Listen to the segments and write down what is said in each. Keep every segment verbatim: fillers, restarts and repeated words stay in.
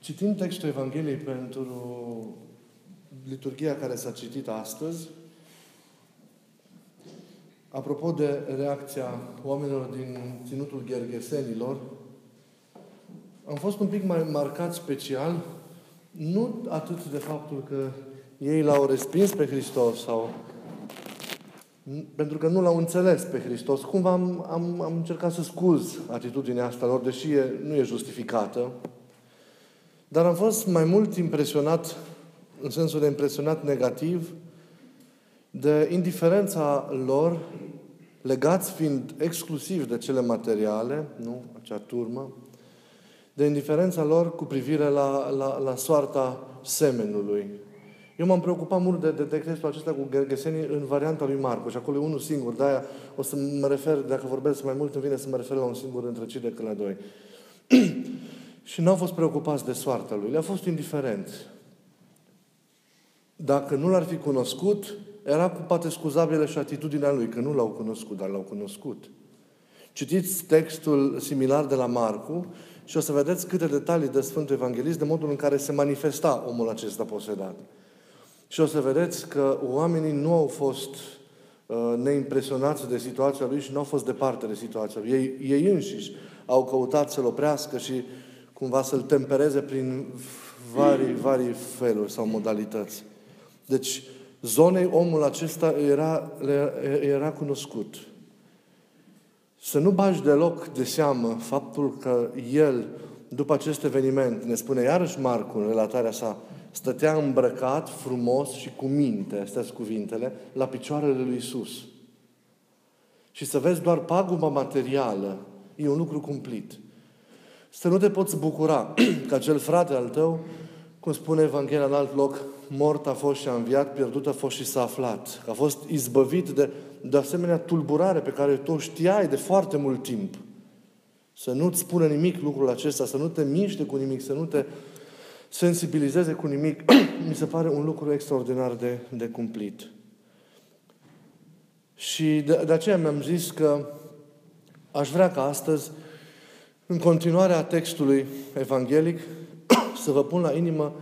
Citind textul Evangheliei pentru liturghia care s-a citit astăzi, apropo de reacția oamenilor din Ținutul Ghergesenilor, am fost un pic mai marcat special, nu atât de faptul că ei l-au respins pe Hristos, sau pentru că nu l-au înțeles pe Hristos. Cumva am, am, am încercat să scuz atitudinea asta lor, deși e, nu e justificată. Dar am fost mai mult impresionat, în sensul de impresionat negativ, de indiferența lor, legați fiind exclusiv de cele materiale, nu? Acea turmă, de indiferența lor cu privire la, la, la soarta semenului. Eu m-am preocupat mult de, de, de textul acesta cu Ghergesenii în varianta lui Marcu și acolo e unul singur, de-aia o să mă refer, dacă vorbesc mai mult, îmi vine să mă refer la un singur între cei decât la doi. Și n-au fost preocupați de soarta lui, le-a fost indiferent. Dacă nu l-ar fi cunoscut, era poate scuzabilă și atitudinea lui, că nu l-au cunoscut, dar l-au cunoscut. Citiți textul similar de la Marcu și o să vedeți câte detalii de Sfântul Evanghelist, de modul în care se manifesta omul acesta posedat. Și o să vedeți că oamenii nu au fost uh, neimpresionați de situația lui și nu au fost departe de situația lui. Ei, ei înșiși au căutat să-l oprească și cumva să-l tempereze prin varii, varii feluri sau modalități. Deci, zonei omul acesta era, era cunoscut. Să nu bagi deloc de seamă faptul că el, după acest eveniment, ne spune iarăși Marcu în relatarea sa, stătea îmbrăcat, frumos și cu minte, astea sunt cuvintele, la picioarele lui Iisus. Și să vezi doar paguba materială, e un lucru cumplit. Să nu te poți bucura că acel frate al tău, cum spune Evanghelia în alt loc, mort a fost și a înviat, pierdut a fost și s-a aflat. A fost izbăvit de, de asemenea tulburare pe care tu o știai de foarte mult timp. Să nu-ți spună nimic lucrul acesta, să nu te miște cu nimic, să nu te sensibilizeze cu nimic. Mi se pare un lucru extraordinar de, de cumplit. Și de, de aceea mi-am zis că aș vrea ca astăzi, în continuarea textului evanghelic, să vă pun la inimă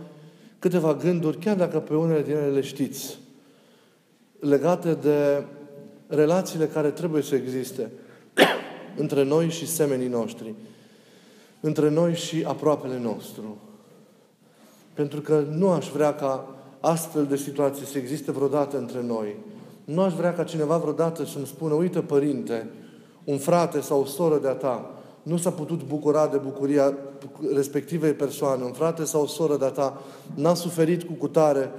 câteva gânduri, chiar dacă pe unele din ele le știți, legate de relațiile care trebuie să existe între noi și semenii noștri, între noi și aproapele nostru. Pentru că nu aș vrea ca astfel de situații să existe vreodată între noi. Nu aș vrea ca cineva vreodată să-mi spună, uite, părinte, un frate sau o soră de-a ta nu s-a putut bucura de bucuria respectivei persoane. Un frate sau o soră de-a ta n-a suferit cu cutare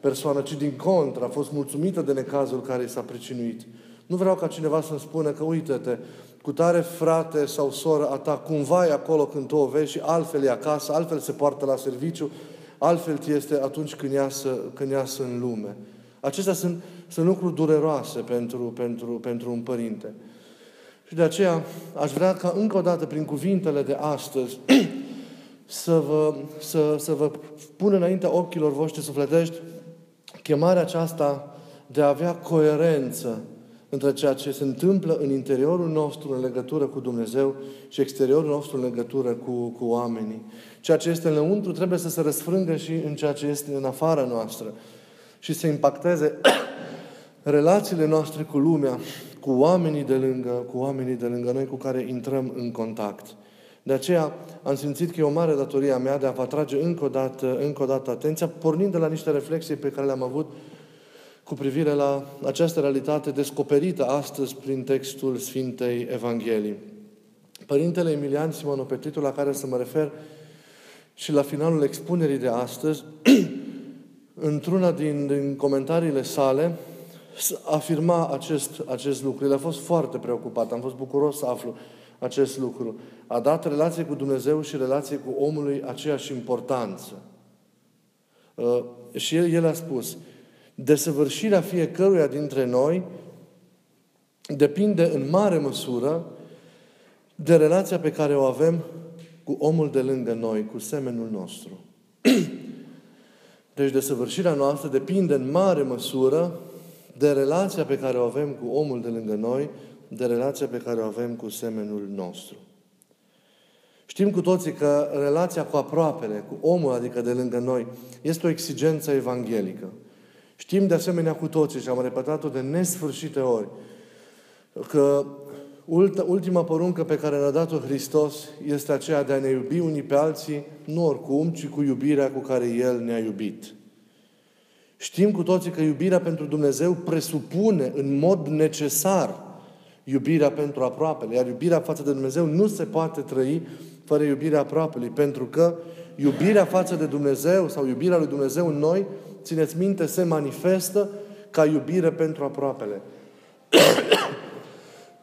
persoană, ci din contră a fost mulțumită de necazul care i s-a pricinuit. Nu vreau ca cineva să-mi spună că, uite-te, cutare frate sau soră a ta, cumva e acolo când tu o vezi și altfel e acasă, altfel se poartă la serviciu, altfel este atunci când iasă, când iasă în lume. Acestea sunt, sunt lucruri dureroase pentru, pentru, pentru un părinte. Și de aceea aș vrea ca încă o dată, prin cuvintele de astăzi, să vă, să, să vă pun înaintea ochilor voștri sufletești chemarea aceasta de a avea coerență între ceea ce se întâmplă în interiorul nostru în legătură cu Dumnezeu și exteriorul nostru în legătură cu, cu oamenii. Ceea ce este înăuntru trebuie să se răsfrângă și în ceea ce este în afara noastră și să impacteze relațiile noastre cu lumea, cu oamenii de lângă, cu oamenii de lângă noi cu care intrăm în contact. De aceea am simțit că e o mare datorie a mea de a vă atrage încă o dată, încă o dată atenția, pornind de la niște reflexii pe care le-am avut cu privire la această realitate descoperită astăzi prin textul Sfintei Evanghelii. Părintele Emilian Simonopetitul, la care să mă refer și la finalul expunerii de astăzi, într-una din, din comentariile sale, afirma acest, acest lucru. El a fost foarte preocupat, am fost bucuros să aflu acest lucru. A dat relație cu Dumnezeu și relație cu omului aceeași importanță. Uh, și el, el a spus, desăvârșirea fiecăruia dintre noi depinde în mare măsură de relația pe care o avem cu omul de lângă noi, cu semenul nostru. Deci desăvârșirea noastră depinde în mare măsură de relația pe care o avem cu omul de lângă noi, de relația pe care o avem cu semenul nostru. Știm cu toții că relația cu aproapele, cu omul, adică de lângă noi, este o exigență evanghelică. Știm de asemenea cu toții, și am repetat-o de nesfârșite ori, că ultima poruncă pe care ne-a dat-o Hristos este aceea de a ne iubi unii pe alții, nu oricum, ci cu iubirea cu care El ne-a iubit. Știm cu toții că iubirea pentru Dumnezeu presupune în mod necesar iubirea pentru aproapele, iar iubirea față de Dumnezeu nu se poate trăi fără iubirea aproapelui, pentru că iubirea față de Dumnezeu sau iubirea lui Dumnezeu în noi, țineți minte, se manifestă ca iubire pentru aproapele.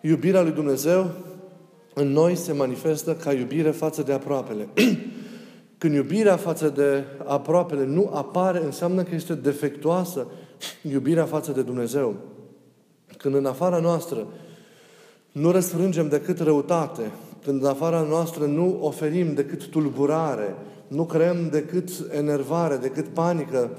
Iubirea lui Dumnezeu în noi se manifestă ca iubire față de aproapele. Când iubirea față de aproapele nu apare, înseamnă că este defectuoasă iubirea față de Dumnezeu. Când în afara noastră nu răsfrângem decât răutate, când în afara noastră nu oferim decât tulburare, nu creăm decât enervare, decât panică,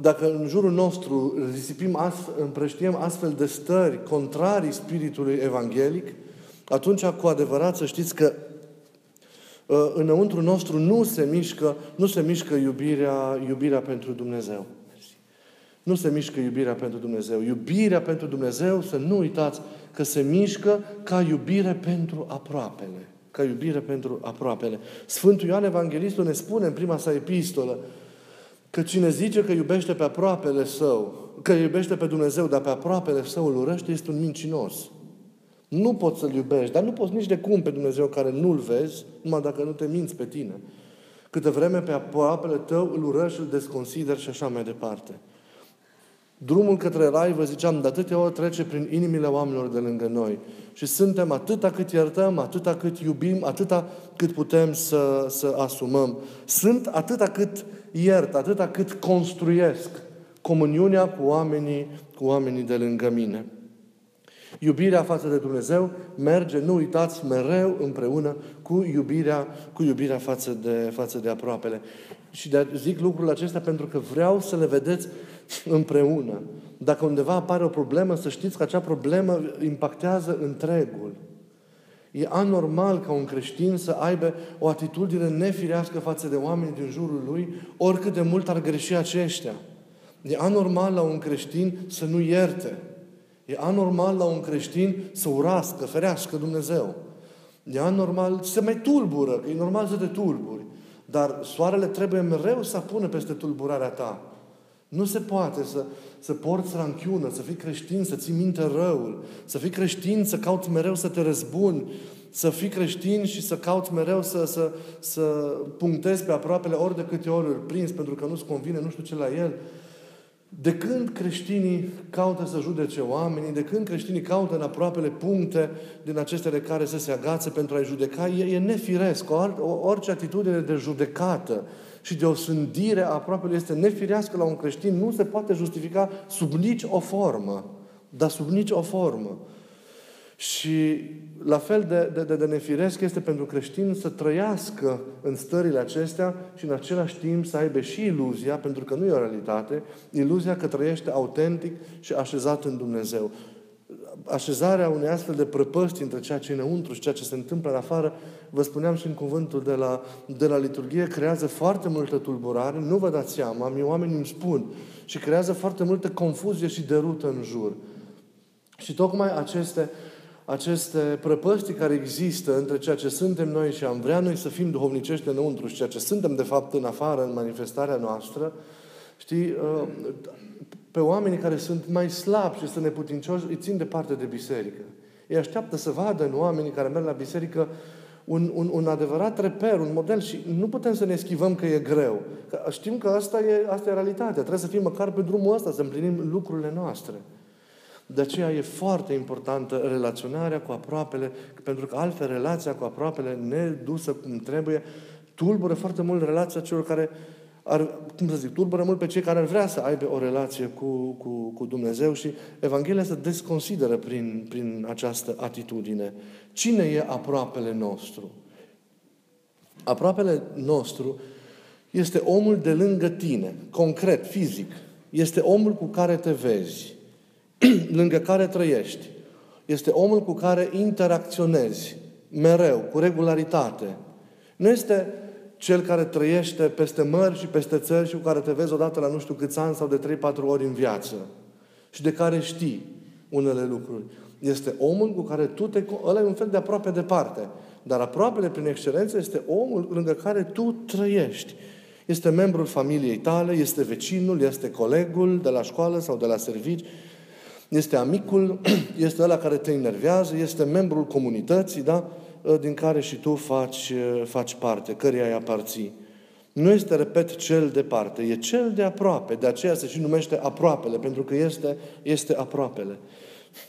dacă în jurul nostru risipim astfel, împrăștiem astfel de stări contrarii spiritului evanghelic, atunci cu adevărat să știți că înăuntru nostru nu se mișcă, nu se mișcă iubirea, iubirea pentru Dumnezeu. Nu se mișcă iubirea pentru Dumnezeu. Iubirea pentru Dumnezeu, să nu uitați, că se mișcă ca iubire pentru aproapele. Ca iubire pentru aproapele. Sfântul Ioan Evanghelistul ne spune în prima sa epistolă că cine zice că iubește pe aproapele său, că iubește pe Dumnezeu, dar pe aproapele său îl urăște, este un mincinos. Nu poți să-L iubești, dar nu poți nici de cum pe Dumnezeu care nu-L vezi, numai dacă nu te minți pe tine. Câtă vreme pe aproapele tău îl urăști, îl desconsideri și așa mai departe. Drumul către rai, vă ziceam, de atâtea ori trece prin inimile oamenilor de lângă noi. Și suntem atâta cât iertăm, atâta cât iubim, atâta cât putem să, să asumăm. Sunt atâta cât iert, atâta cât construiesc comuniunea cu oamenii, cu oamenii de lângă mine. Iubirea față de Dumnezeu merge, nu uitați, mereu împreună cu iubirea, cu iubirea față de, față de aproapele. Și de zic lucrurile acestea pentru că vreau să le vedeți împreună. Dacă undeva apare o problemă, să știți că acea problemă impactează întregul. E anormal ca un creștin să aibă o atitudine nefirească față de oamenii din jurul lui, oricât de mult ar greși aceștia. E anormal la un creștin să nu ierte. E anormal la un creștin să urască, ferească Dumnezeu. E anormal să mai tulbură, că e normal să te tulburi. Dar soarele trebuie mereu să apună peste tulburarea ta. Nu se poate să, să porți ranchiună, să fii creștin, să ții minte răul, să fii creștin, să cauți mereu să te răzbuni, să fii creștin și să cauți mereu să, să, să punctezi pe aproapele ori de câte ori îl prinzi, pentru că nu-ți convine nu știu ce la el. De când creștinii caută să judece oamenii, de când creștinii caută în aproapele puncte din acestea de care să se agațe pentru a-i judeca, e, e nefiresc. O, orice atitudine de judecată și de osândire a aproapelui este nefirească la un creștin, nu se poate justifica sub nici o formă. Dar sub nici o formă. Și la fel de, de, de nefiresc este pentru creștin să trăiască în stările acestea și în același timp să aibă și iluzia, pentru că nu e o realitate, iluzia că trăiește autentic și așezat în Dumnezeu. Așezarea unei astfel de prăpăști între ceea ce e înăuntru și ceea ce se întâmplă în afară, vă spuneam și în cuvântul de la, de la liturghie, creează foarte multă tulburare, nu vă dați seama, mie oamenii îmi spun, și creează foarte multă confuzie și derută în jur. Și tocmai aceste aceste prăpăstii care există între ceea ce suntem noi și am vrea noi să fim duhovnicești înăuntru și ceea ce suntem de fapt în afară, în manifestarea noastră, știi, pe oamenii care sunt mai slabi și sunt neputincioși, îi țin departe de biserică. Ei așteaptă să vadă în oamenii care merg la biserică un, un, un adevărat reper, un model și nu putem să ne eschivăm că e greu. Că știm că asta e, asta e realitatea. Trebuie să fim măcar pe drumul ăsta, să împlinim lucrurile noastre. De aceea e foarte importantă relaționarea cu aproapele, pentru că altfel relația cu aproapele nedusă cum trebuie tulbură foarte mult relația celor care ar, cum să zic, tulbură mult pe cei care ar vrea să aibă o relație cu, cu, cu Dumnezeu și Evanghelia se desconsideră prin, prin această atitudine. Cine e aproapele nostru? Aproapele nostru este omul de lângă tine, concret, fizic. Este omul cu care te vezi, lângă care trăiești. Este omul cu care interacționezi. mereu, cu regularitate. Nu este cel care trăiește peste mări și peste țări și cu care te vezi odată la nu știu câți ani sau de trei patru ori în viață și de care știi unele lucruri. Este omul cu care tu te... Ăla e un fel de aproape departe. Dar aproapele, prin excelență, este omul lângă care tu trăiești. Este membrul familiei tale, este vecinul, este colegul de la școală sau de la servici, este amicul, este ăla care te enervează, este membrul comunității, da? Din care și tu faci, faci parte, căreia îi aparții. Nu este, repet, cel departe, e cel de aproape. De aceea se și numește aproapele, pentru că este, este aproapele.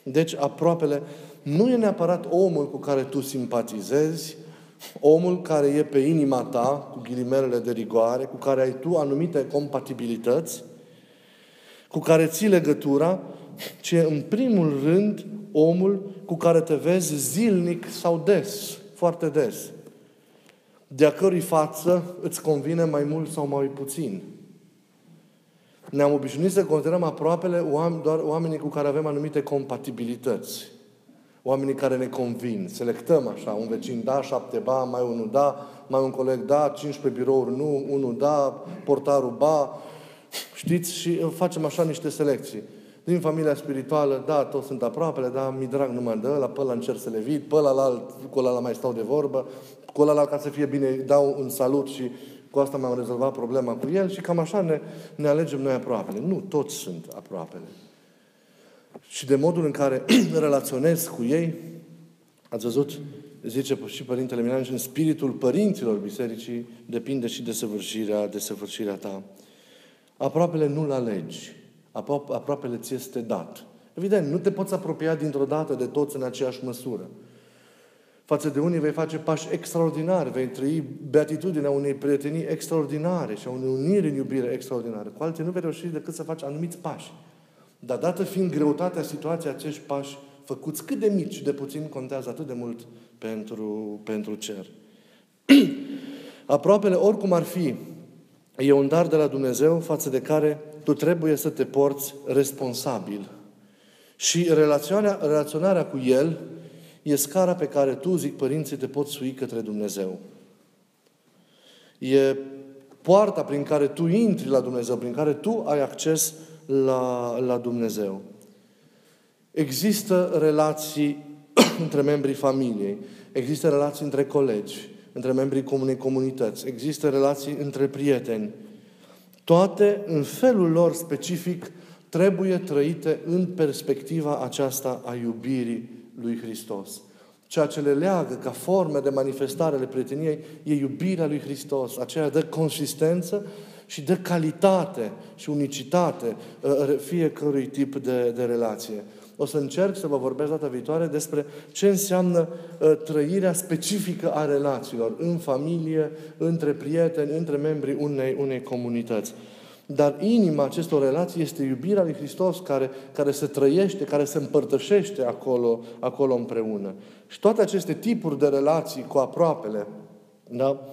Deci aproapele nu e neapărat omul cu care tu simpatizezi, omul care e pe inima ta, cu ghilimelele de rigoare, cu care ai tu anumite compatibilități, cu care ții legătura, ci e în primul rând omul cu care te vezi zilnic sau des, foarte des, de-a cărui față îți convine mai mult sau mai puțin. Ne-am obișnuit să considerăm aproapele doar oamenii cu care avem anumite compatibilități. Oamenii care ne convin. Selectăm așa, un vecin da, șapte ba, mai unul da, mai un coleg da, cincisprezece birouri nu, unul da, portarul ba. Știți? Și facem așa niște selecții. Din familia spirituală, da, toți sunt aproapele, dar mi drag numai de ăla, pe ăla încerc să le vid, pe ăla la alt, cu ăla la mai stau de vorbă, cu ăla la ca să fie bine, dau un salut și cu asta mi-am rezolvat problema cu el și cam așa ne, ne alegem noi aproapele. Nu, toți sunt aproapele. Și de modul în care relaționez cu ei, ați văzut, zice și Părintele Emilian, în spiritul părinților bisericii depinde și de săvârșirea, de săvârșirea ta. Aproapele nu-l alegi. Aproapele ți este dat. Evident, nu te poți apropia dintr-o dată de toți în aceeași măsură. Față de unii vei face pași extraordinari, vei trăi beatitudinea unei prietenii extraordinare și a unei uniri în iubire extraordinare. Cu alții nu vei reuși decât să faci anumiți pași. Dar dată fiind greutatea situației, acești pași făcuți cât de mici și de puțin contează atât de mult pentru, pentru cer. Aproapele, oricum ar fi, e un dar de la Dumnezeu față de care tu trebuie să te porți responsabil. Și relaționarea, relaționarea cu el e scara pe care tu, zic părinții, te poți sui către Dumnezeu. E poarta prin care tu intri la Dumnezeu, prin care tu ai acces la, la Dumnezeu. Există relații între membrii familiei, există relații între colegi, între membrii unei comunități, există relații între prieteni. Toate, în felul lor specific, trebuie trăite în perspectiva aceasta a iubirii lui Hristos. Ceea ce le leagă ca forme de manifestare ale prieteniei e iubirea lui Hristos. Aceea dă consistență și dă calitate și unicitate fiecărui tip de, de relație. O să încerc să vă vorbesc data viitoare despre ce înseamnă uh, trăirea specifică a relațiilor în familie, între prieteni, între membrii unei, unei comunități. Dar inima acestor relații este iubirea lui Hristos care, care se trăiește, care se împărtășește acolo, acolo împreună. Și toate aceste tipuri de relații cu aproapele, da?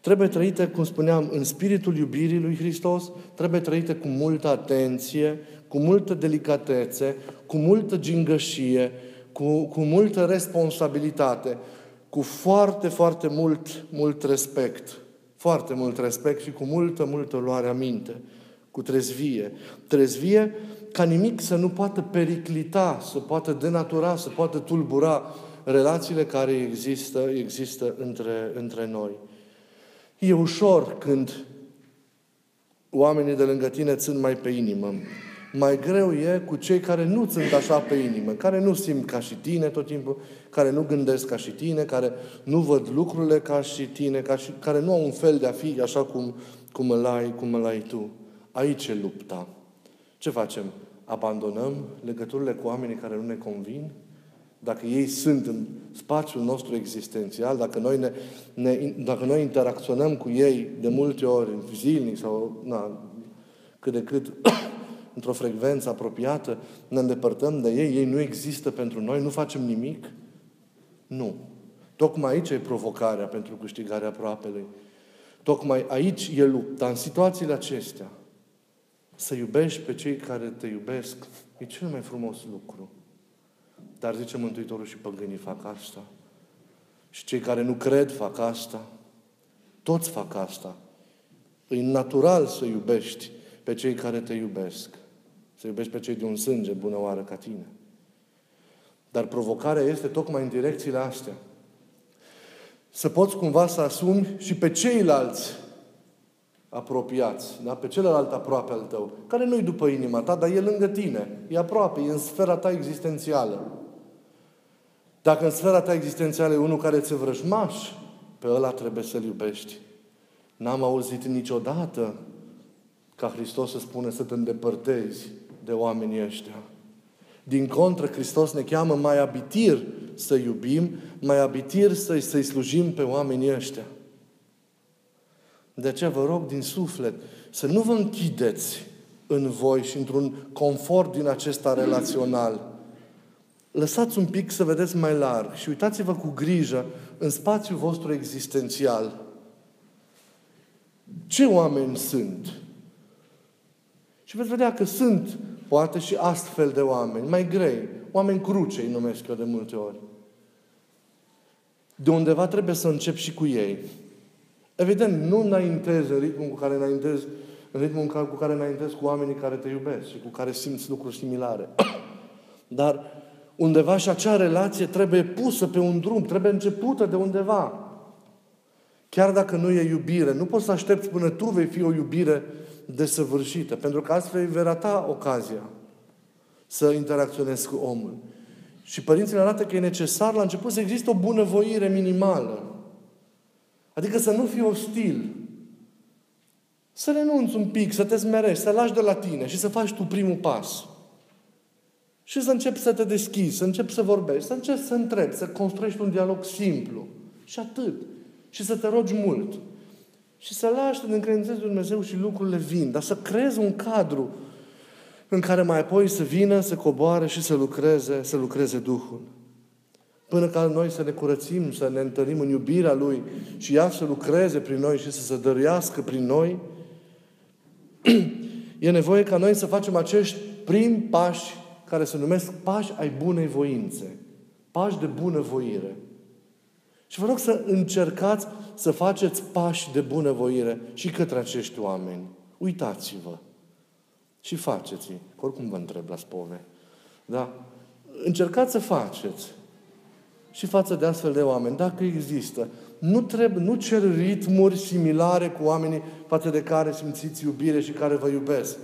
Trebuie trăite, cum spuneam, în spiritul iubirii lui Hristos, trebuie trăite cu multă atenție, cu multă delicatețe, cu multă gingășie, cu, cu multă responsabilitate, cu foarte, foarte mult, mult respect. Foarte mult respect și cu multă, multă luare aminte. Cu trezvie. Trezvie ca nimic să nu poată periclita, să poată denatura, să poată tulbura relațiile care există, există între, între noi. E ușor când oamenii de lângă tine țin mai pe inimă. Mai greu e cu cei care nu sunt așa pe inimă, care nu simt ca și tine tot timpul, care nu gândesc ca și tine, care nu văd lucrurile ca și tine, ca și, care nu au un fel de a fi așa cum, cum, îl ai, cum îl ai tu. Aici e lupta. Ce facem? Abandonăm legăturile cu oamenii care nu ne convin? Dacă ei sunt în spațiul nostru existențial, dacă noi, ne, ne, dacă noi interacționăm cu ei de multe ori, zilnic sau na, cât de cât... într-o frecvență apropiată, ne îndepărtăm de ei, ei nu există pentru noi, nu facem nimic? Nu. Tocmai aici e provocarea pentru câștigarea aproapelui. Tocmai aici e lupta. În situațiile acestea, să iubești pe cei care te iubesc e cel mai frumos lucru. Dar, zice Mântuitorul, și păgânii fac asta. Și cei care nu cred fac asta. Toți fac asta. E natural să iubești pe cei care te iubesc. Să iubești pe cei de un sânge, bună oară, ca tine. Dar provocarea este tocmai în direcțiile astea. Să poți cumva să asumi și pe ceilalți apropiați, da? Pe celălalt aproape al tău, care nu-i după inima ta, dar e lângă tine, e aproape, e în sfera ta existențială. Dacă în sfera ta existențială e unul care ți-e vrăjmaș, pe ăla trebuie să-l iubești. N-am auzit niciodată ca Hristos să spune să te îndepărtezi de oamenii ăștia. Din contră, Hristos ne cheamă mai abitir să iubim, mai abitir să-i, să-i slujim pe oamenii ăștia. De aceea vă rog din suflet să nu vă închideți în voi și într-un confort din acesta relațional. Lăsați un pic să vedeți mai larg și uitați-vă cu grijă în spațiul vostru existențial. Ce oameni sunt? Și veți vedea că sunt poate și astfel de oameni, mai grei, oameni cruce, îi numesc eu de multe ori. De undeva trebuie să încep și cu ei. Evident, nu înaintezi în ritmul cu care înaintezi, în ritmul cu care înaintezi cu oamenii care te iubesc și cu care simți lucruri similare. Dar undeva și acea relație trebuie pusă pe un drum, trebuie începută de undeva. Chiar dacă nu e iubire, nu poți să aștepți până tu vei fi o iubire desăvârșită, pentru că astfel vei rata ocazia să interacționezi cu omul. Și părinții arată că e necesar la început să există o bunăvoire minimală. Adică să nu fii ostil. Să renunți un pic, să te smerești, să lași de la tine și să faci tu primul pas. Și să începi să te deschizi, să începi să vorbești, să începi să întrebi, să construiești un dialog simplu. Și atât. Și să te rogi mult. Și să lași, te încredințezi Dumnezeu și lucrurile vin. Dar să creezi un cadru în care mai apoi să vină, să coboare și să lucreze, să lucreze Duhul. Până ca noi să ne curățim, să ne întărim în iubirea Lui și ea să lucreze prin noi și să se dăruiască prin noi, e nevoie ca noi să facem acești primi pași care se numesc pași ai bunei voințe. Pași de bună voire. Și vă rog să încercați să faceți pași de bună voire și către acești oameni. Uitați-vă. Și faceți-i. Oricum vă întreb la spove. Da? Încercați să faceți. Și față de astfel de oameni, dacă există, nu, trebuie, nu cer ritmuri similare cu oamenii față de care simțiți iubire și care vă iubesc.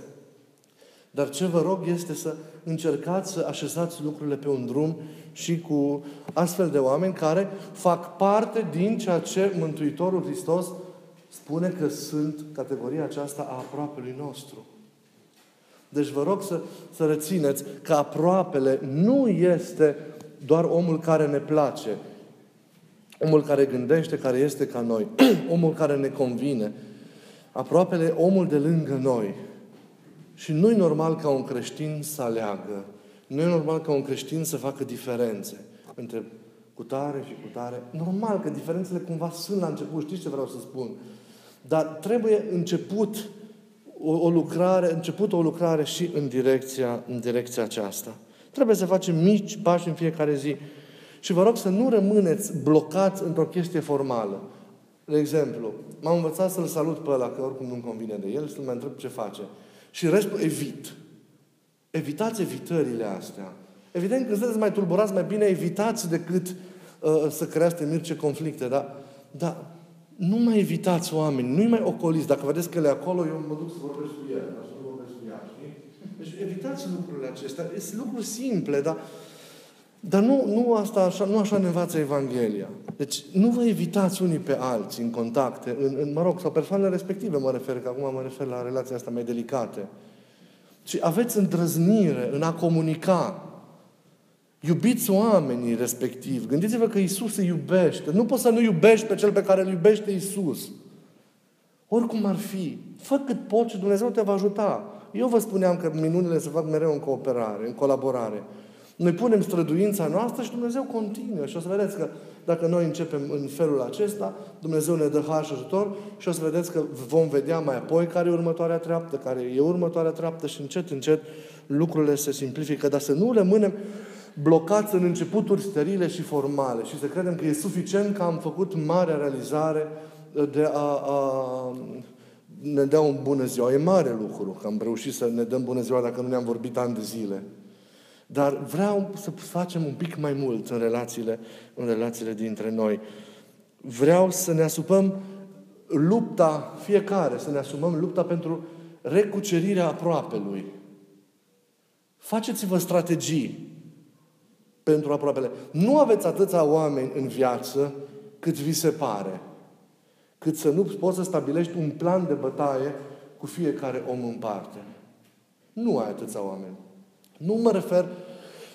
Dar ce vă rog este să încercați să așezați lucrurile pe un drum și cu astfel de oameni care fac parte din ceea ce Mântuitorul Hristos spune că sunt categoria aceasta a aproapelui nostru. Deci vă rog să, să rețineți că aproapele nu este doar omul care ne place, omul care gândește, care este ca noi, omul care ne convine. Aproapele omul de lângă noi. Și nu e normal ca un creștin să aleagă. Nu e normal ca un creștin să facă diferențe între cutare și cutare. Normal că diferențele cumva sunt la început, știți ce vreau să spun. Dar trebuie început o, o lucrare, început o lucrare și în direcția, în direcția aceasta. Trebuie să facem mici pași în fiecare zi. Și vă rog să nu rămâneți blocați într-o chestie formală. De exemplu, m-am învățat să-l salut pe ăla, că oricum nu-mi convine de el, să-l mai întreb ce face. Și restul evit. Evitați evitările astea. Evident, când sunteți mai tulburați, mai bine evitați decât uh, să creați temiri ce conflicte. Dar, dar nu mai evitați oameni, nu-i mai ocoliți. Dacă vedeți că ele acolo, eu mă duc să vorbesc cu el. Deci evitați lucrurile acestea. Sunt lucruri simple, dar, dar nu, nu, asta așa, nu așa ne învață Evanghelia. Deci nu vă evitați unii pe alții în contacte, în, în, mă rog, sau persoanele respective mă refer, că acum mă refer la relația asta mai delicate. Și aveți îndrăznire în a comunica. Iubiți oamenii respectiv. Gândiți-vă că Iisus îi iubește. Nu poți să nu iubești pe cel pe care îl iubește Iisus. Oricum ar fi. Fă cât poți și Dumnezeu te va ajuta. Eu vă spuneam că minunile se fac mereu în cooperare, în colaborare. Noi punem străduința noastră și Dumnezeu continuă. Și o să vedeți că dacă noi începem în felul acesta, Dumnezeu ne dă har și ajutor și o să vedeți că vom vedea mai apoi care e următoarea treaptă, care e următoarea treaptă și încet, încet lucrurile se simplifică. Dar să nu rămânem blocați în începuturi sterile și formale și să credem că e suficient că am făcut marea realizare de a, a ne dea un bună ziua. E mare lucru că am reușit să ne dăm bună ziua dacă nu ne-am vorbit ani de zile. Dar vreau să facem un pic mai mult în relațiile, în relațiile dintre noi. Vreau să ne asumăm lupta fiecare, să ne asumăm lupta pentru recucerirea aproapelui. Faceți-vă strategii pentru aproapele. Nu aveți atâția oameni în viață cât vi se pare. Cât să nu poți să stabilești un plan de bătaie cu fiecare om în parte. Nu ai atâția oameni. Nu mă refer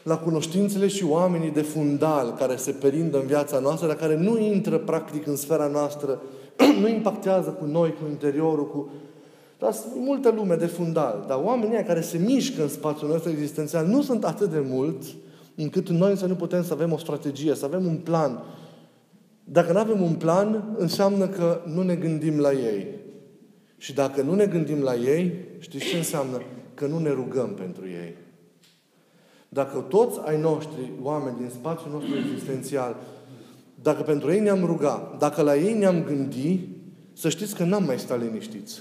la cunoștințele și oamenii de fundal care se perindă în viața noastră, dar care nu intră practic în sfera noastră, nu impactează cu noi, cu interiorul, cu... Dar sunt multă lume de fundal. Dar oamenii care se mișcă în spațiul nostru existențial nu sunt atât de mulți încât noi să nu putem să avem o strategie, să avem un plan. Dacă nu avem un plan, înseamnă că nu ne gândim la ei. Și dacă nu ne gândim la ei, știți ce înseamnă? Că nu ne rugăm pentru ei. Dacă toți ai noștri, oameni din spațiul nostru existențial, dacă pentru ei ne-am rugat, dacă la ei ne-am gândit, să știți că n-am mai stat liniștiți.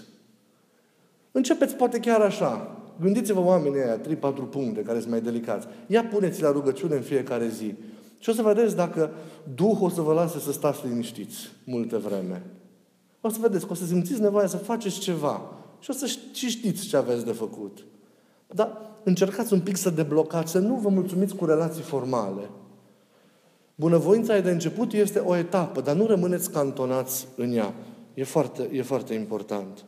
Începeți poate chiar așa. Gândiți-vă oamenii aia, trei, patru puncte care sunt mai delicați. Ia puneți la rugăciune în fiecare zi. Și o să vedeți dacă Duhul o să vă lase să stați liniștiți multă vreme. O să vedeți că o să simțiți nevoia să faceți ceva. Și o să știți ce aveți de făcut. Dar încercați un pic să deblocați, să nu vă mulțumiți cu relații formale. Bunăvoința de început este o etapă, dar nu rămâneți cantonați în ea. E foarte, e foarte important.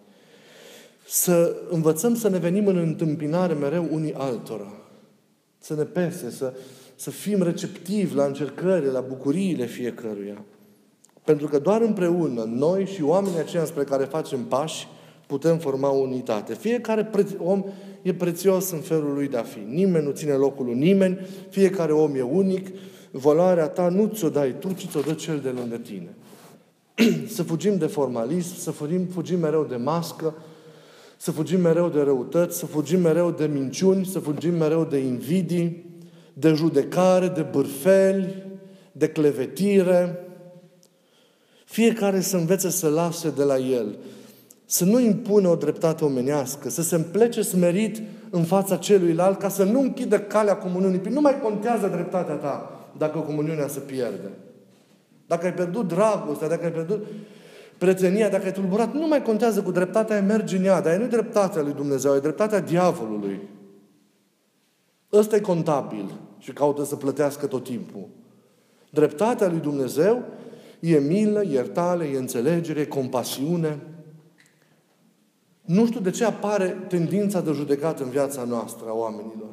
Să învățăm să ne venim în întâmpinare mereu unii altora. Să ne pese, să, să fim receptivi la încercările, la bucuriile fiecăruia. Pentru că doar împreună, noi și oamenii aceia spre care facem pași, putem forma o unitate. Fiecare om e prețios în felul lui de a fi. Nimeni nu ține locul lui nimeni, fiecare om e unic, valoarea ta nu ți-o dai tu, ci ți-o dă cel de lângă tine. Să fugim de formalism, să fugim, fugim mereu de mască, să fugim mereu de răutăți, să fugim mereu de minciuni, să fugim mereu de invidii, de judecare, de bârfeli, de clevetire. Fiecare să învețe să lase de la el. Să nu impune o dreptate omenească, să se împlece smerit în fața celuilalt ca să nu închidă calea comuniunii. Nu mai contează dreptatea ta dacă comuniunea se pierde. Dacă ai pierdut dragostea, dacă ai pierdut prietenia, dacă ai tulburat, nu mai contează cu dreptatea, ai merge în ea. Dar nu-i dreptatea lui Dumnezeu, e dreptatea diavolului. Ăsta e contabil și caută să plătească tot timpul. Dreptatea lui Dumnezeu e milă, iertare, e înțelegere, e compasiune. Nu știu de ce apare tendința de judecată în viața noastră a oamenilor.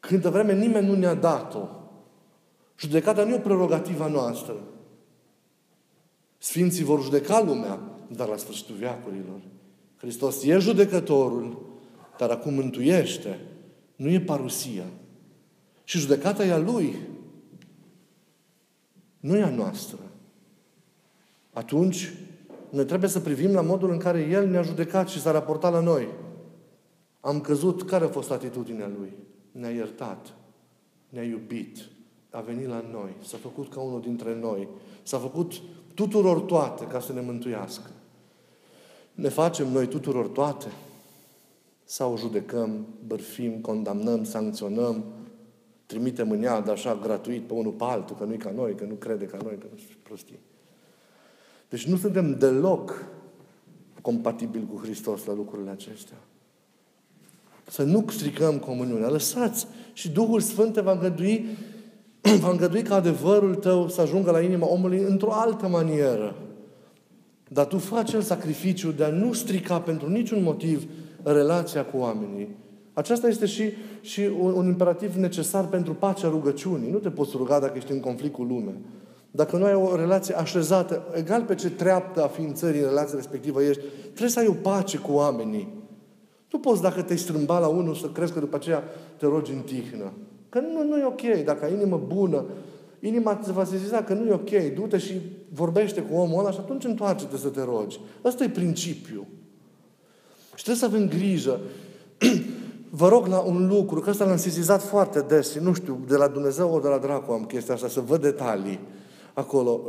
Câtă vreme nimeni nu ne-a dat-o. Judecata nu e o prerogativă noastră. Sfinții vor judeca lumea, dar la sfârșitul veacurilor. Hristos e judecătorul, dar acum mântuiește. Nu e parusia. Și judecata e a Lui. Nu e a noastră. Atunci, noi trebuie să privim la modul în care El ne-a judecat și s-a raportat la noi. Am căzut. Care a fost atitudinea Lui? Ne-a iertat. Ne-a iubit. A venit la noi. S-a făcut ca unul dintre noi. S-a făcut tuturor toate ca să ne mântuiască. Ne facem noi tuturor toate? Sau judecăm, bârfim, condamnăm, sancționăm, trimitem în iad așa gratuit pe unul pe altul, că nu-i ca noi, că nu crede ca noi, că nu știu prostii. Deci nu suntem deloc compatibili cu Hristos la lucrurile acestea. Să nu stricăm comuniunea. Lăsați și Duhul Sfânt te va îngădui, va îngădui ca adevărul tău să ajungă la inima omului într-o altă manieră. Dar tu faci el sacrificiu de a nu strica pentru niciun motiv relația cu oamenii. Aceasta este și, și un imperativ necesar pentru pacea rugăciunii. Nu te poți ruga dacă ești în conflict cu lumea. Dacă nu ai o relație așezată, egal pe ce treaptă a ființării în relația respectivă ești, trebuie să ai o pace cu oamenii. Nu poți, dacă te-ai strâmba la unul, să crezi că după aceea te rogi în tihnă. Că nu, nu e ok. Dacă ai inimă bună, inima te va seziza că nu e ok. Du-te și vorbește cu omul ăla și atunci întoarce-te să te rogi. Ăsta e principiul. Și trebuie să avem grijă vă rog la un lucru, că ăsta l-am sesizat foarte des și nu știu, de la Dumnezeu de la dracu am chestia asta, să văd detalii acolo.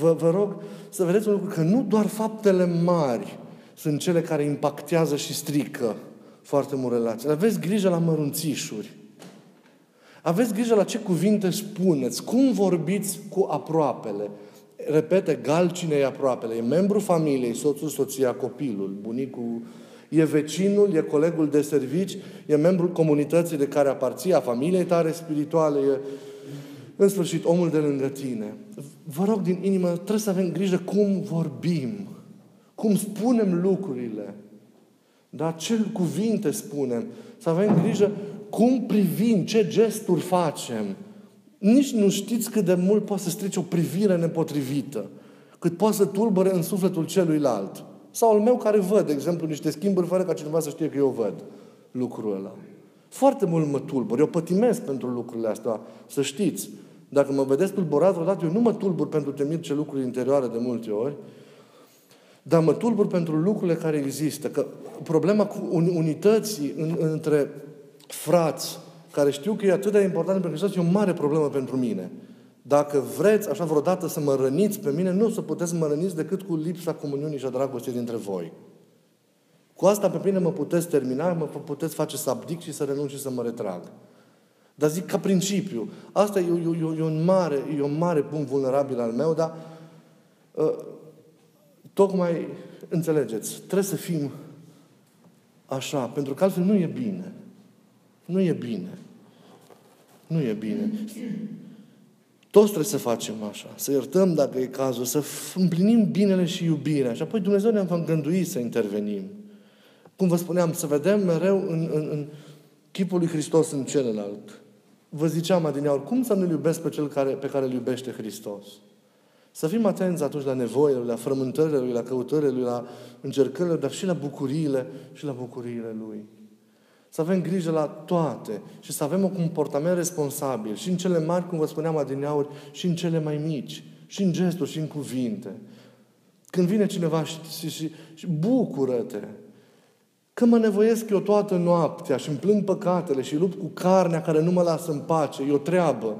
Vă, vă rog să vedeți un lucru, că nu doar faptele mari sunt cele care impactează și strică foarte mult relații. Aveți grijă la mărunțișuri. Aveți grijă la ce cuvinte spuneți, cum vorbiți cu aproapele. Repete, galcine e aproapele, e membru familiei, soțul, soția, copilul, bunicul, e vecinul, e colegul de servici, e membrul comunității de care aparții, a familiei tare spirituale, e, în sfârșit, omul de lângă tine. Vă rog din inimă, trebuie să avem grijă cum vorbim, cum spunem lucrurile, dar ce cuvinte spunem, să avem grijă cum privim, ce gesturi facem. Nici nu știți cât de mult poate să strice o privire nepotrivită, cât poate să tulbure în sufletul celuilalt. Sau al meu care văd, de exemplu, niște schimburi fără ca cineva să știe că eu văd lucrul ăla. Foarte mult mă tulbur. Eu pătimesc pentru lucrurile astea, să știți. Dacă mă vedeți tulburat vreodată, eu nu mă tulbur pentru temirce lucruri interioare de multe ori, dar mă tulbur pentru lucrurile care există. Că problema cu unității în, între frați, care știu că e atât de important pentru Hristos, e o mare problemă pentru mine. Dacă vreți, așa vreodată, să mă răniți pe mine, nu o să puteți să mă răniți decât cu lipsa comuniunii și a dragostei dintre voi. Cu asta pe mine mă puteți termina, mă puteți face să abdic și să renunț și să mă retrag. Dar zic ca principiu. Asta e, e, e, un, mare, e un mare punct vulnerabil al meu, dar uh, tocmai înțelegeți. Trebuie să fim așa, pentru că altfel nu e bine. Nu e bine. Nu e bine. Toți trebuie să facem așa. Să iertăm dacă e cazul. Să împlinim binele și iubirea. Și apoi Dumnezeu ne-a îngăduit să intervenim. Cum vă spuneam, să vedem mereu în, în, în chipul lui Hristos în celălalt. Vă ziceam adineauri, cum să nu-L iubesc pe cel care, pe care îl iubește Hristos? Să fim atenți atunci la nevoile Lui, la frământările Lui, la căutările Lui, la încercările, dar și la bucuriile și la bucuriile Lui. Să avem grijă la toate și să avem un comportament responsabil și în cele mari, cum vă spuneam adineauri, și în cele mai mici, și în gesturi, și în cuvinte. Când vine cineva și, și, și, și bucură-te că mă nevoiesc eu toată noaptea și îmi plâng păcatele și lupt cu carnea care nu mă lasă în pace, e o treabă.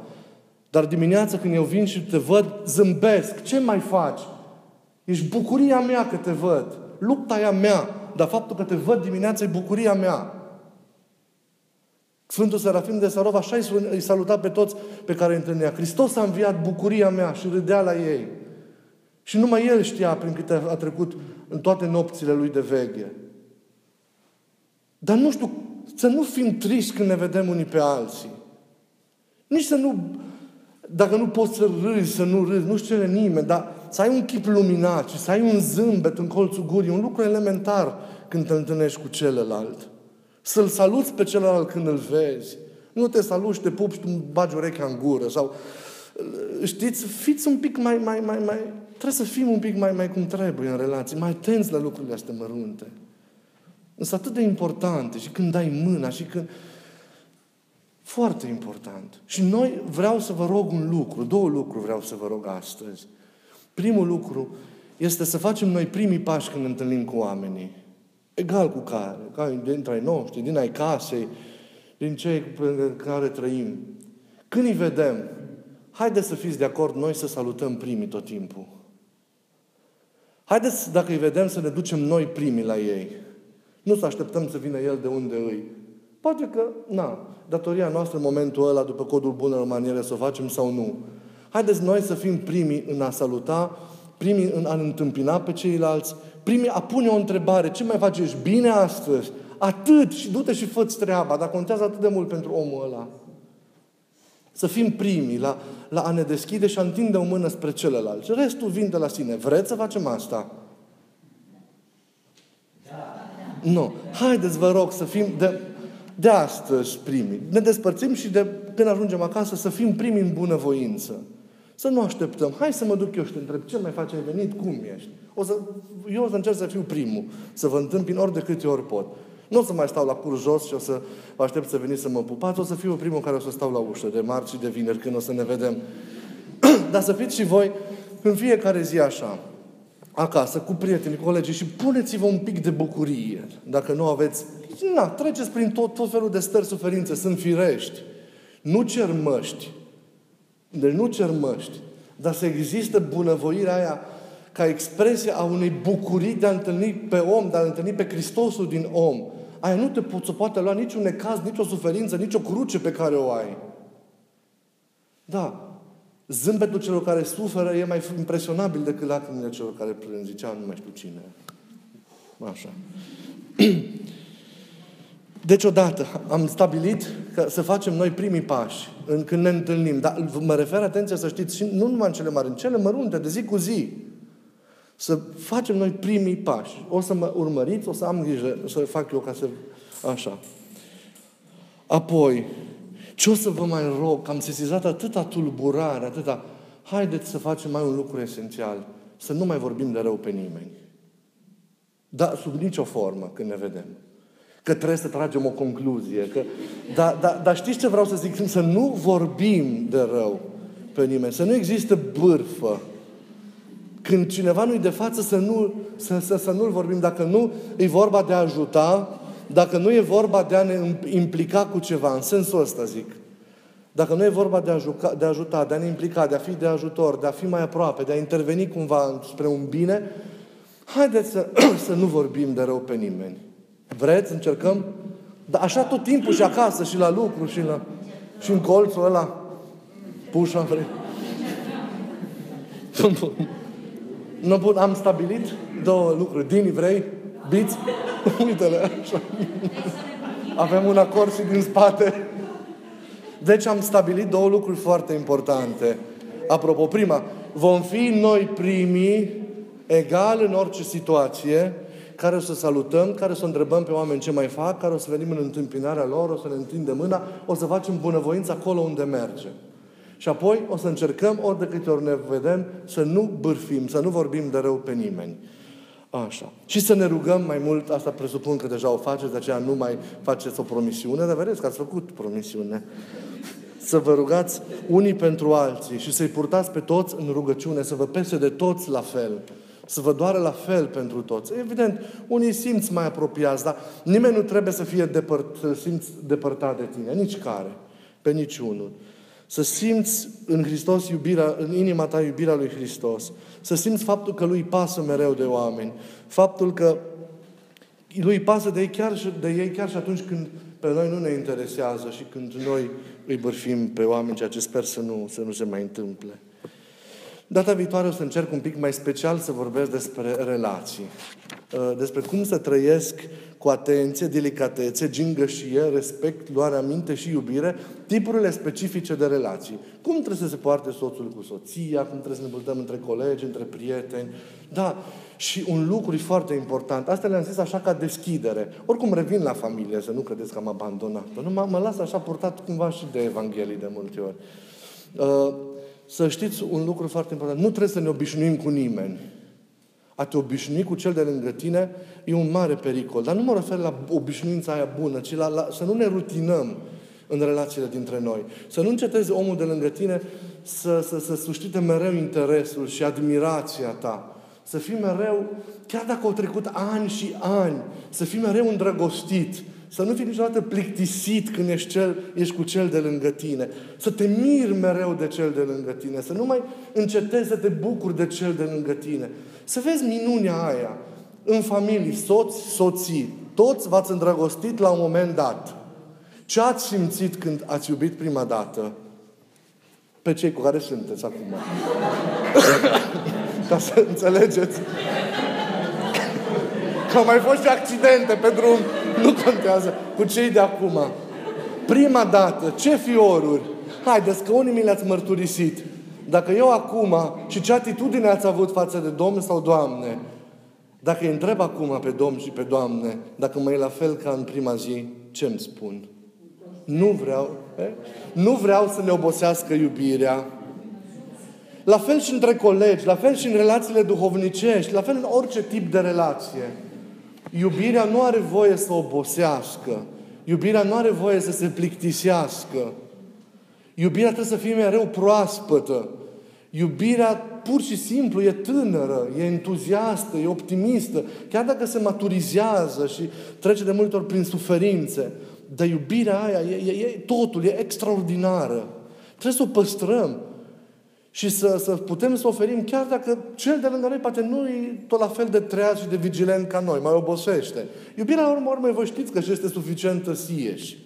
Dar dimineața când eu vin și te văd, zâmbesc. Ce mai faci? Ești bucuria mea că te văd. Lupta e a mea, dar faptul că te văd dimineața e bucuria mea. Sfântul Serafim de Sarov așa îi saluta pe toți pe care îi întâlnea. Hristos a înviat, bucuria mea, și râdea la ei. Și numai El știa prin câte a trecut în toate nopțile Lui de veche. Dar nu știu, să nu fim triști când ne vedem unii pe alții. Nici să nu... Dacă nu poți să râzi, să nu râzi, nu-și cere nimeni, dar să ai un chip luminat și să ai un zâmbet în colțul gurii, un lucru elementar când te întâlnești cu celălalt. Să-l saluți pe celălalt când îl vezi. Nu te saluți, te pupi și tu bagi urechea în gură. Sau, știți, fiți un pic mai, mai, mai, mai... Trebuie să fim un pic mai, mai cum trebuie în relații, mai atenți la lucrurile astea mărunte. Însă atât de importante. Și când dai mâna, și când... Foarte important. Și noi vreau să vă rog un lucru. Două lucruri vreau să vă rog astăzi. Primul lucru este să facem noi primii pași când ne întâlnim cu oamenii. Egal cu care, care dintre ai noștri, din ai casei, din cei pe care trăim. Când îi vedem, haideți să fiți de acord noi să salutăm primii tot timpul. Haideți, dacă îi vedem, să ne ducem noi primii la ei. Nu să așteptăm să vină el de unde îi. Poate că, na, datoria noastră în momentul ăla, după codul bunelor maniere, să o facem sau nu. Haideți noi să fim primii în a saluta, primii în a întâmpina pe ceilalți, primii a pune o întrebare. Ce mai faci? Ești bine astăzi? Atât! Și du-te și fă-ți treaba. Dar contează atât de mult pentru omul ăla. Să fim primii la, la a ne deschide și a întinde o mână spre celălalt. Restul vin de la sine. Vreți să facem asta? Da. Nu. Haideți, vă rog, să fim de, de astăzi primii. Ne despărțim și de când ajungem acasă să fim primii în bunăvoință. Să nu așteptăm. Hai să mă duc eu și te întreb. Ce mai faci? Ai venit? Cum ești? O să, eu o să încerc să fiu primul. Să vă întâmpin ori de câte ori pot. Nu o să mai stau la cur jos și o să vă aștept să veniți să mă pupați. O să fiu primul care o să stau la ușă de marți și de vineri când o să ne vedem. Dar să fiți și voi în fiecare zi așa. Acasă, cu prietenii, colegii, și puneți-vă un pic de bucurie. Dacă nu aveți na, treceți prin tot, tot felul de stări, suferințe, sunt firești. Nu cermăști. Deci nu cermăști. Dar să există bunăvoirea aia ca expresie a unei bucurii de a întâlni pe om, de a întâlni pe Hristosul din om. Aia nu te poți, o poate lua niciun necaz, nici o suferință, nici o cruce pe care o ai. Da. Zâmbetul celor care suferă e mai impresionabil decât lacrimile celor care plâng. Zicea, nu mai știu cine. Așa. Deci odată am stabilit că să facem noi primii pași în când ne întâlnim. Dar mă refer, atenție, să știți, și nu numai în cele mari, în cele mărunte, de zi cu zi. Să facem noi primii pași. O să mă urmăriți, o să am grijă să fac eu ca să... Așa. Apoi, ce o să vă mai rog? Că am sesizat atâta tulburare, atâta... Haideți să facem mai un lucru esențial. Să nu mai vorbim de rău pe nimeni. Dar sub nicio formă când ne vedem. Că trebuie să tragem o concluzie. Că... Dar da, da, știți ce vreau să zic? Să nu vorbim de rău pe nimeni. Să nu există bârfă. Când cineva nu-i de față, să, nu, să, să, să nu-l vorbim. Dacă nu e vorba de a ajuta, dacă nu e vorba de a ne implica cu ceva, în sensul ăsta zic. Dacă nu e vorba de a, juca, de a ajuta, de a ne implica, de a fi de ajutor, de a fi mai aproape, de a interveni cumva spre un bine, haideți să, să nu vorbim de rău pe nimeni. Vreți? Încercăm? Dar așa tot timpul și acasă, și la lucru, și, la, și în colțul ăla. Pușa, vrei? Am stabilit două lucruri. Din evrei, biți, uite-le, așa. Avem un acord și din spate. Deci am stabilit două lucruri foarte importante. Apropo, prima, vom fi noi primii egal în orice situație, care o să salutăm, care o să întrebăm pe oameni ce mai fac, care o să venim în întâmpinarea lor, o să ne întindem mâna, o să facem bunăvoință acolo unde merge. Și apoi o să încercăm, ori de câte ori ne vedem, să nu bârfim, să nu vorbim de rău pe nimeni. Așa. Și să ne rugăm mai mult, asta presupun că deja o faceți, de aceea nu mai faceți o promisiune, dar vedeți că ați făcut promisiune. Să vă rugați unii pentru alții și să-i purtați pe toți în rugăciune, să vă pese de toți la fel. Să vă doară la fel pentru toți. Evident, unii simți mai apropiați, dar nimeni nu trebuie să fie depărt, să simți depărtat de tine. Nici care. Pe niciunul. Să simți în Hristos iubirea, în inima ta iubirea lui Hristos. Să simți faptul că lui pasă mereu de oameni. Faptul că lui pasă de ei chiar și, de ei chiar și atunci când pe noi nu ne interesează și când noi îi bârfim pe oameni, ceea ce sper să nu, să nu se mai întâmple. Data viitoare o să încerc un pic mai special să vorbesc despre relații. Despre cum să trăiesc cu atenție, delicatețe, gingășie, respect, luarea minte și iubire, tipurile specifice de relații. Cum trebuie să se poarte soțul cu soția, cum trebuie să ne purtăm între colegi, între prieteni. Da, și un lucru foarte important. Asta le-am zis așa ca deschidere. Oricum revin la familie, să nu credeți că am abandonat-o. Nu, mă, mă las așa purtat cumva și de Evanghelii de multe ori. Uh, Să știți un lucru foarte important. Nu trebuie să ne obișnuim cu nimeni. A te obișnui cu cel de lângă tine e un mare pericol. Dar nu mă refer la obișnuința aia bună, ci la, la, să nu ne rutinăm în relațiile dintre noi. Să nu înceteze omul de lângă tine să, să, să suscite mereu interesul și admirația ta. Să fii mereu, chiar dacă au trecut ani și ani, să fii mereu îndrăgostit. Să nu fii niciodată plictisit când ești, cel, ești cu cel de lângă tine. Să te miri mereu de cel de lângă tine. Să nu mai încetezi să te bucuri de cel de lângă tine. Să vezi minunea aia. În familii, soți, soții, toți v-ați îndrăgostit la un moment dat. Ce ați simțit când ați iubit prima dată? Pe cei cu care sunteți acum. Ca să înțelegeți. Că au mai fost și accidente pe drum. Nu contează. Cu cei de acum. Prima dată. Ce fioruri. Haideți că unii mi le-ați mărturisit. Dacă eu acum și ce atitudine ați avut față de Domn sau Doamne. Dacă îi întreb acum pe Domn și pe Doamne dacă mă e la fel ca în prima zi, ce îmi spun? Nu vreau. Eh? Nu vreau să ne obosească iubirea. La fel și între colegi, la fel și în relațiile duhovnicești, la fel în orice tip de relație. Iubirea nu are voie să obosească. Iubirea nu are voie să se plictisească. Iubirea trebuie să fie mereu proaspătă. Iubirea pur și simplu e tânără, e entuziastă, e optimistă, chiar dacă se maturizează și trece de multe ori prin suferințe, dar iubirea aia e, e, e totul, e extraordinară. Trebuie să o păstrăm și să, să putem să oferim, chiar dacă cel de lângă noi poate nu e tot la fel de treaz și de vigilent ca noi, mai obosește. Iubirea, la urmă, urmă, vă știți că și este suficientă sieși.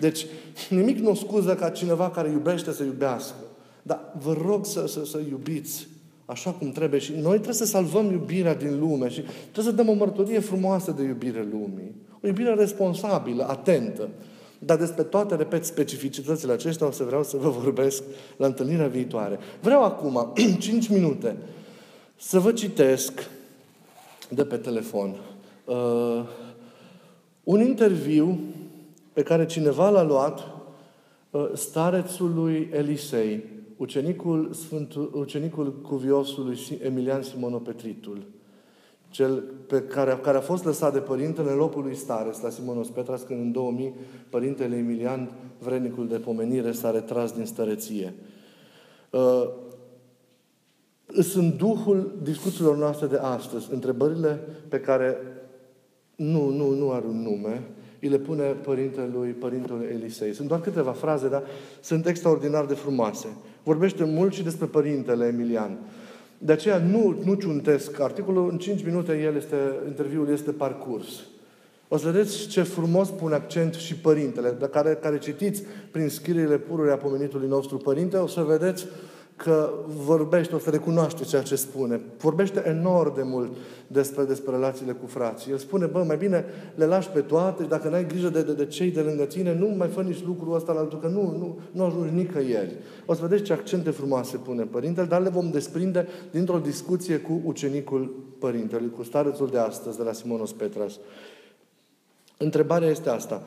Deci, nimic nu scuză ca cineva care iubește să iubească. Dar vă rog să, să, să iubiți așa cum trebuie. Și noi trebuie să salvăm iubirea din lume și trebuie să dăm o mărturie frumoasă de iubire lumii. O iubire responsabilă, atentă. Dar despre toate, repet, specificitățile acestea o să vreau să vă vorbesc la întâlnirea viitoare. Vreau acum, cinci minute, să vă citesc de pe telefon uh, un interviu pe care cineva l-a luat uh, starețului Elisei, ucenicul, Sfântul, ucenicul cuviosului Emilian Simonopetitul, cel pe care, care a fost lăsat de părintele locului stareț la Simonos Petras, când în două mii părintele Emilian, vrednicul de pomenire, s-a retras din stăreție. Uh, sunt duhul discuțiilor noastre de astăzi. Întrebările pe care nu, nu, nu are un nume, îi le pune părintelui, părintele Elisei. Sunt doar câteva fraze, dar sunt extraordinar de frumoase. Vorbește mult și despre părintele Emilian. De aceea nu, nu ciuntesc articolul, în cinci minute el este, interviul este parcurs. O să vedeți ce frumos pune accent și părintele, de care, care citiți prin scrierile pururi a pomenitului nostru părinte, o să vedeți că vorbește, o să recunoaște ceea ce spune. Vorbește enorm de mult despre, despre relațiile cu frații. El spune, bă, mai bine le lași pe toate și dacă n-ai grijă de, de, de cei de lângă tine, nu mai fă nici lucrul ăsta la altul, că nu, nu, nu ajungi nicăieri. O să vedeți ce accente frumoase pune părintele, dar le vom desprinde dintr-o discuție cu ucenicul părintelui, cu starețul de astăzi, de la Simonos Petras. Întrebarea este asta.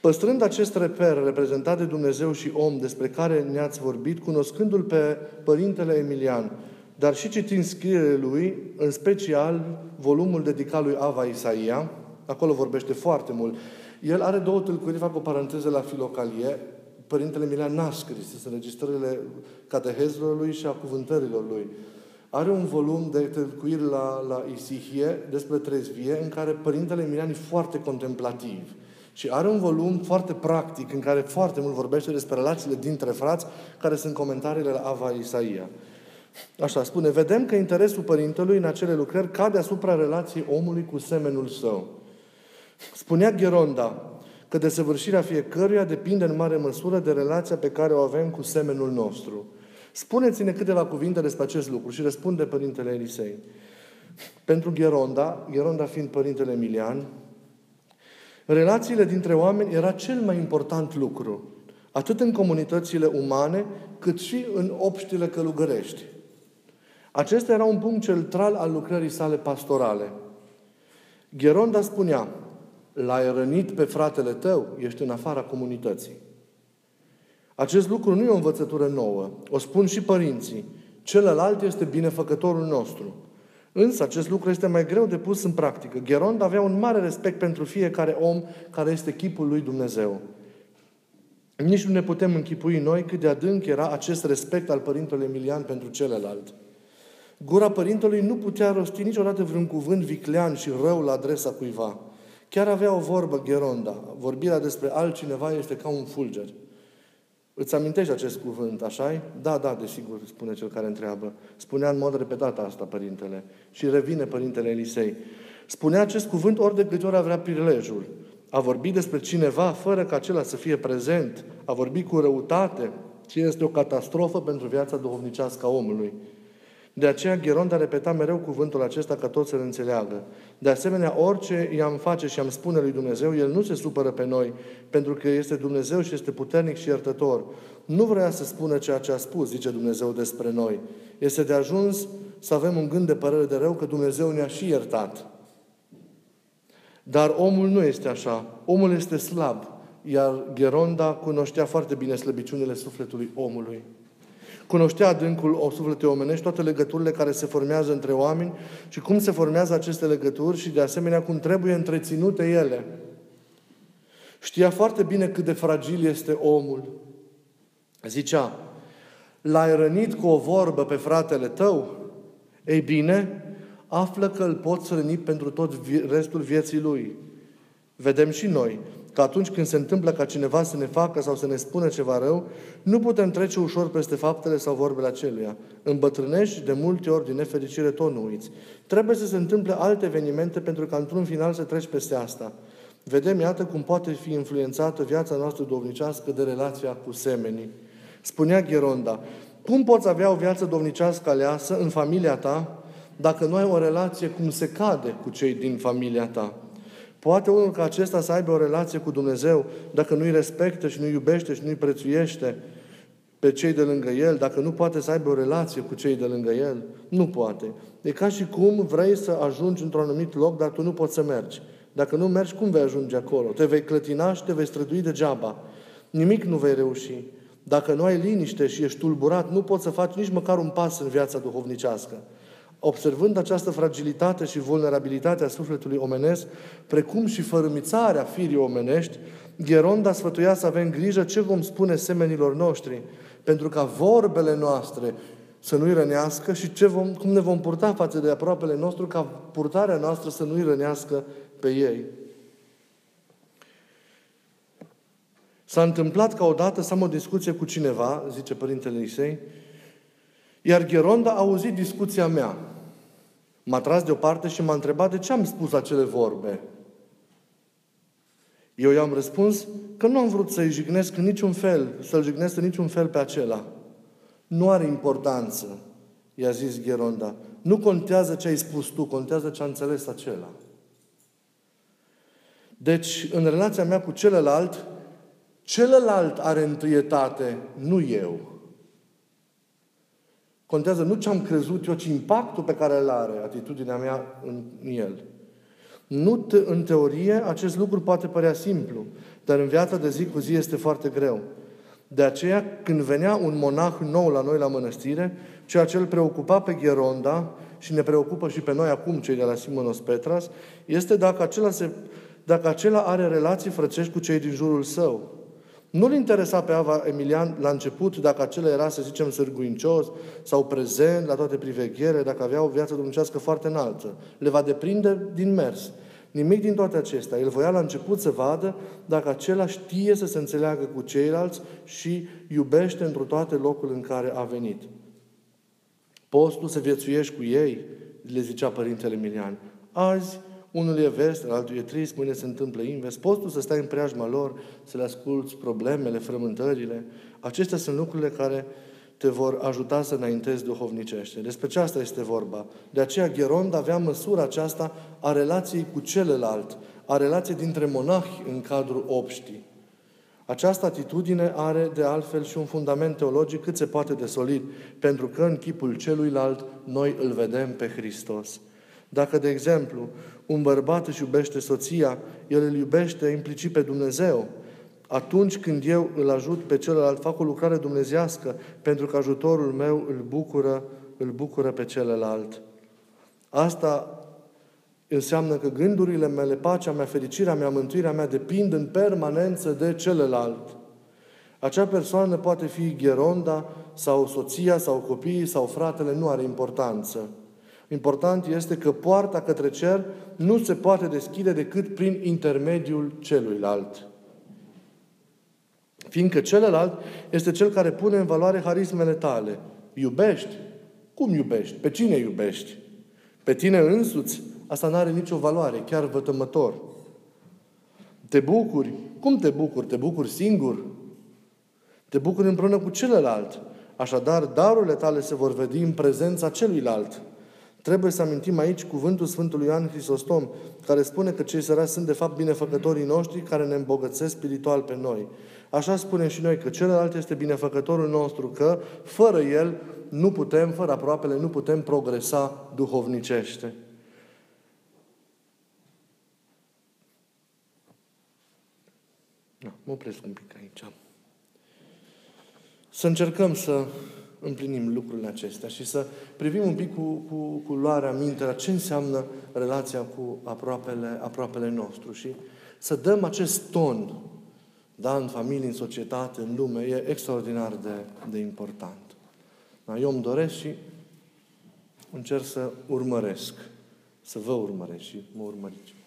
Păstrând acest reper reprezentat de Dumnezeu și om despre care ne-ați vorbit, cunoscându-l pe Părintele Emilian, dar și citind scrierile lui, în special volumul dedicat lui Ava Isaia, acolo vorbește foarte mult. El are două tâlcuiri, fac o paranteză la Filocalie. Părintele Emilian n-a scris, sunt înregistrările catehezelor lui și a cuvântărilor lui. Are un volum de tâlcuiri la, la Isihie despre trezvie, în care Părintele Emilian e foarte contemplativ. Și are un volum foarte practic, în care foarte mult vorbește despre relațiile dintre frați, care sunt comentariile la Ava Isaia. Așa spune, vedem că interesul părintelui în acele lucrări cade asupra relației omului cu semenul său. Spunea Gheronda că desăvârșirea fiecăruia depinde în mare măsură de relația pe care o avem cu semenul nostru. Spuneți-ne câteva cuvinte despre acest lucru și răspunde Părintele Elisei. Pentru Gheronda, Gheronda fiind Părintele Emilian, relațiile dintre oameni era cel mai important lucru, atât în comunitățile umane, cât și în obștile călugărești. Acesta era un punct central al lucrării sale pastorale. Gheronda spunea, l-ai rănit pe fratele tău, ești în afara comunității. Acest lucru nu e o învățătură nouă, o spun și părinții. Celălalt este binefăcătorul nostru. Însă acest lucru este mai greu de pus în practică. Gheronda avea un mare respect pentru fiecare om care este chipul lui Dumnezeu. Nici nu ne putem închipui noi cât de adânc era acest respect al Părintelui Emilian pentru celălalt. Gura Părintelui nu putea rosti niciodată vreun cuvânt viclean și rău la adresa cuiva. Chiar avea o vorbă Gheronda. Vorbirea despre altcineva este ca un fulger. Îți amintești acest cuvânt, așa-i? Da, da, desigur, spune cel care întreabă. Spunea în mod repetat asta părintele. Și revine Părintele Elisei. Spunea acest cuvânt ori de câte ori avea prilejul. A vorbi despre cineva fără ca acela să fie prezent, a vorbi cu răutate, ce este o catastrofă pentru viața duhovnicească a omului. De aceea Gheronda repeta mereu cuvântul acesta ca toți să-l înțeleagă. De asemenea, orice i-am face și i-am spune lui Dumnezeu, El nu se supără pe noi, pentru că este Dumnezeu și este puternic și iertător. Nu vrea să spună ceea ce a spus, zice Dumnezeu despre noi. Este de ajuns să avem un gând de părere de rău că Dumnezeu ne-a și iertat. Dar omul nu este așa. Omul este slab, iar Gheronda cunoștea foarte bine slăbiciunile sufletului omului. Cunoștea adâncul sufletului omenești toate legăturile care se formează între oameni și cum se formează aceste legături și, de asemenea, cum trebuie întreținute ele. Știa foarte bine cât de fragil este omul. Zicea, l-ai rănit cu o vorbă pe fratele tău, ei bine, află că îl poți răni pentru tot restul vieții lui. Vedem și noi că atunci când se întâmplă ca cineva să ne facă sau să ne spună ceva rău, nu putem trece ușor peste faptele sau vorbele aceluia. Îmbătrânești de multe ori, din nefericire, tot nu uiți. Trebuie să se întâmple alte evenimente pentru ca într-un final să treci peste asta. Vedem, iată, cum poate fi influențată viața noastră duhovnicească de relația cu semenii. Spunea Gheronda, cum poți avea o viață duhovnicească aleasă în familia ta dacă nu ai o relație cum se cade cu cei din familia ta? Poate unul ca acesta să aibă o relație cu Dumnezeu dacă nu-i respectă și nu-i iubește și nu-i prețuiește pe cei de lângă el, dacă nu poate să aibă o relație cu cei de lângă el? Nu poate. E ca și cum vrei să ajungi într-un anumit loc, dar tu nu poți să mergi. Dacă nu mergi, cum vei ajunge acolo? Te vei clătina și te vei strădui degeaba. Nimic nu vei reuși. Dacă nu ai liniște și ești tulburat, nu poți să faci nici măcar un pas în viața duhovnicească. Observând această fragilitate și vulnerabilitate a sufletului omenesc, precum și fărâmițarea firii omenești, Gheronda sfătuia să avem grijă ce vom spune semenilor noștri, pentru ca vorbele noastre să nu-i rănească și ce vom, cum ne vom purta față de aproapele nostru, ca purtarea noastră să nu-i rănească pe ei. S-a întâmplat ca odată să am o discuție cu cineva, zice Părintele Elisei, iar Gheronda a auzit discuția mea. M-a tras deoparte și m-a întrebat de ce am spus acele vorbe. Eu i-am răspuns că nu am vrut să-i jignesc în niciun fel, să-l jignesc în niciun fel pe acela. Nu are importanță, i-a zis Gheronda. Nu contează ce ai spus tu, contează ce a înțeles acela. Deci, în relația mea cu celălalt, celălalt are întâietate, nu eu. Contează nu ce am crezut eu, ci impactul pe care îl are atitudinea mea în el. Nu în teorie, acest lucru poate părea simplu, dar în viața de zi cu zi este foarte greu. De aceea, când venea un monah nou la noi la mănăstire, ceea ce îl preocupa pe Gheronda și ne preocupă și pe noi acum, cei de la Simonos Petras, este dacă acela, se, dacă acela are relații frățești cu cei din jurul său. Nu-l interesa pe Ava Emilian la început dacă acela era, să zicem, sârguincios sau prezent la toate priveghere, dacă avea o viață duhovnicească foarte înaltă. Le va deprinde din mers. Nimic din toate acestea. El voia la început să vadă dacă acela știe să se înțeleagă cu ceilalți și iubește întru toate locul în care a venit. Poți tu să viețuiești cu ei, le zicea Părintele Emilian. Azi, unul e vest, altul e trist, mâine se întâmplă invers. Poți tu să stai în preajma lor, să le asculți problemele, frământările. Acestea sunt lucrurile care te vor ajuta să înaintezi duhovnicește. Despre ce asta este vorba. De aceea Gheronda avea măsura aceasta a relației cu celălalt, a relației dintre monahi în cadrul obștii. Această atitudine are, de altfel, și un fundament teologic cât se poate de solid, pentru că în chipul celuilalt noi îl vedem pe Hristos. Dacă, de exemplu, un bărbat își iubește soția, el îl iubește implicit pe Dumnezeu. Atunci când eu îl ajut pe celălalt, fac o lucrare dumnezeiască, pentru că ajutorul meu îl bucură, îl bucură pe celălalt. Asta înseamnă că gândurile mele, pacea mea, fericirea mea, mântuirea mea depind în permanență de celălalt. Acea persoană poate fi Gheronda sau soția sau copiii sau fratele, nu are importanță. Important este că poarta către cer nu se poate deschide decât prin intermediul celuilalt. Fiindcă celălalt este cel care pune în valoare harismele tale. Iubești? Cum iubești? Pe cine iubești? Pe tine însuți? Asta nu are nicio valoare, chiar vătămător. Te bucuri? Cum te bucuri? Te bucuri singur? Te bucuri împreună cu celălalt. Așadar, darurile tale se vor vedi în prezența celuilalt. Trebuie să amintim aici cuvântul Sfântului Ioan Hristostom, care spune că cei săraci sunt de fapt binefăcătorii noștri care ne îmbogățesc spiritual pe noi. Așa spunem și noi, că celălalt este binefăcătorul nostru, că fără el nu putem, fără aproapele, nu putem progresa duhovnicește. Da, mă opresc un pic aici. Să încercăm să împlinim lucrurile acestea și să privim un pic cu, cu, cu luarea minte la ce înseamnă relația cu aproapele, aproapele nostru și să dăm acest ton, da, în familie, în societate, în lume, e extraordinar de, de important. Dar eu îmi doresc și încerc să urmăresc, să vă urmăresc și mă urmăriți.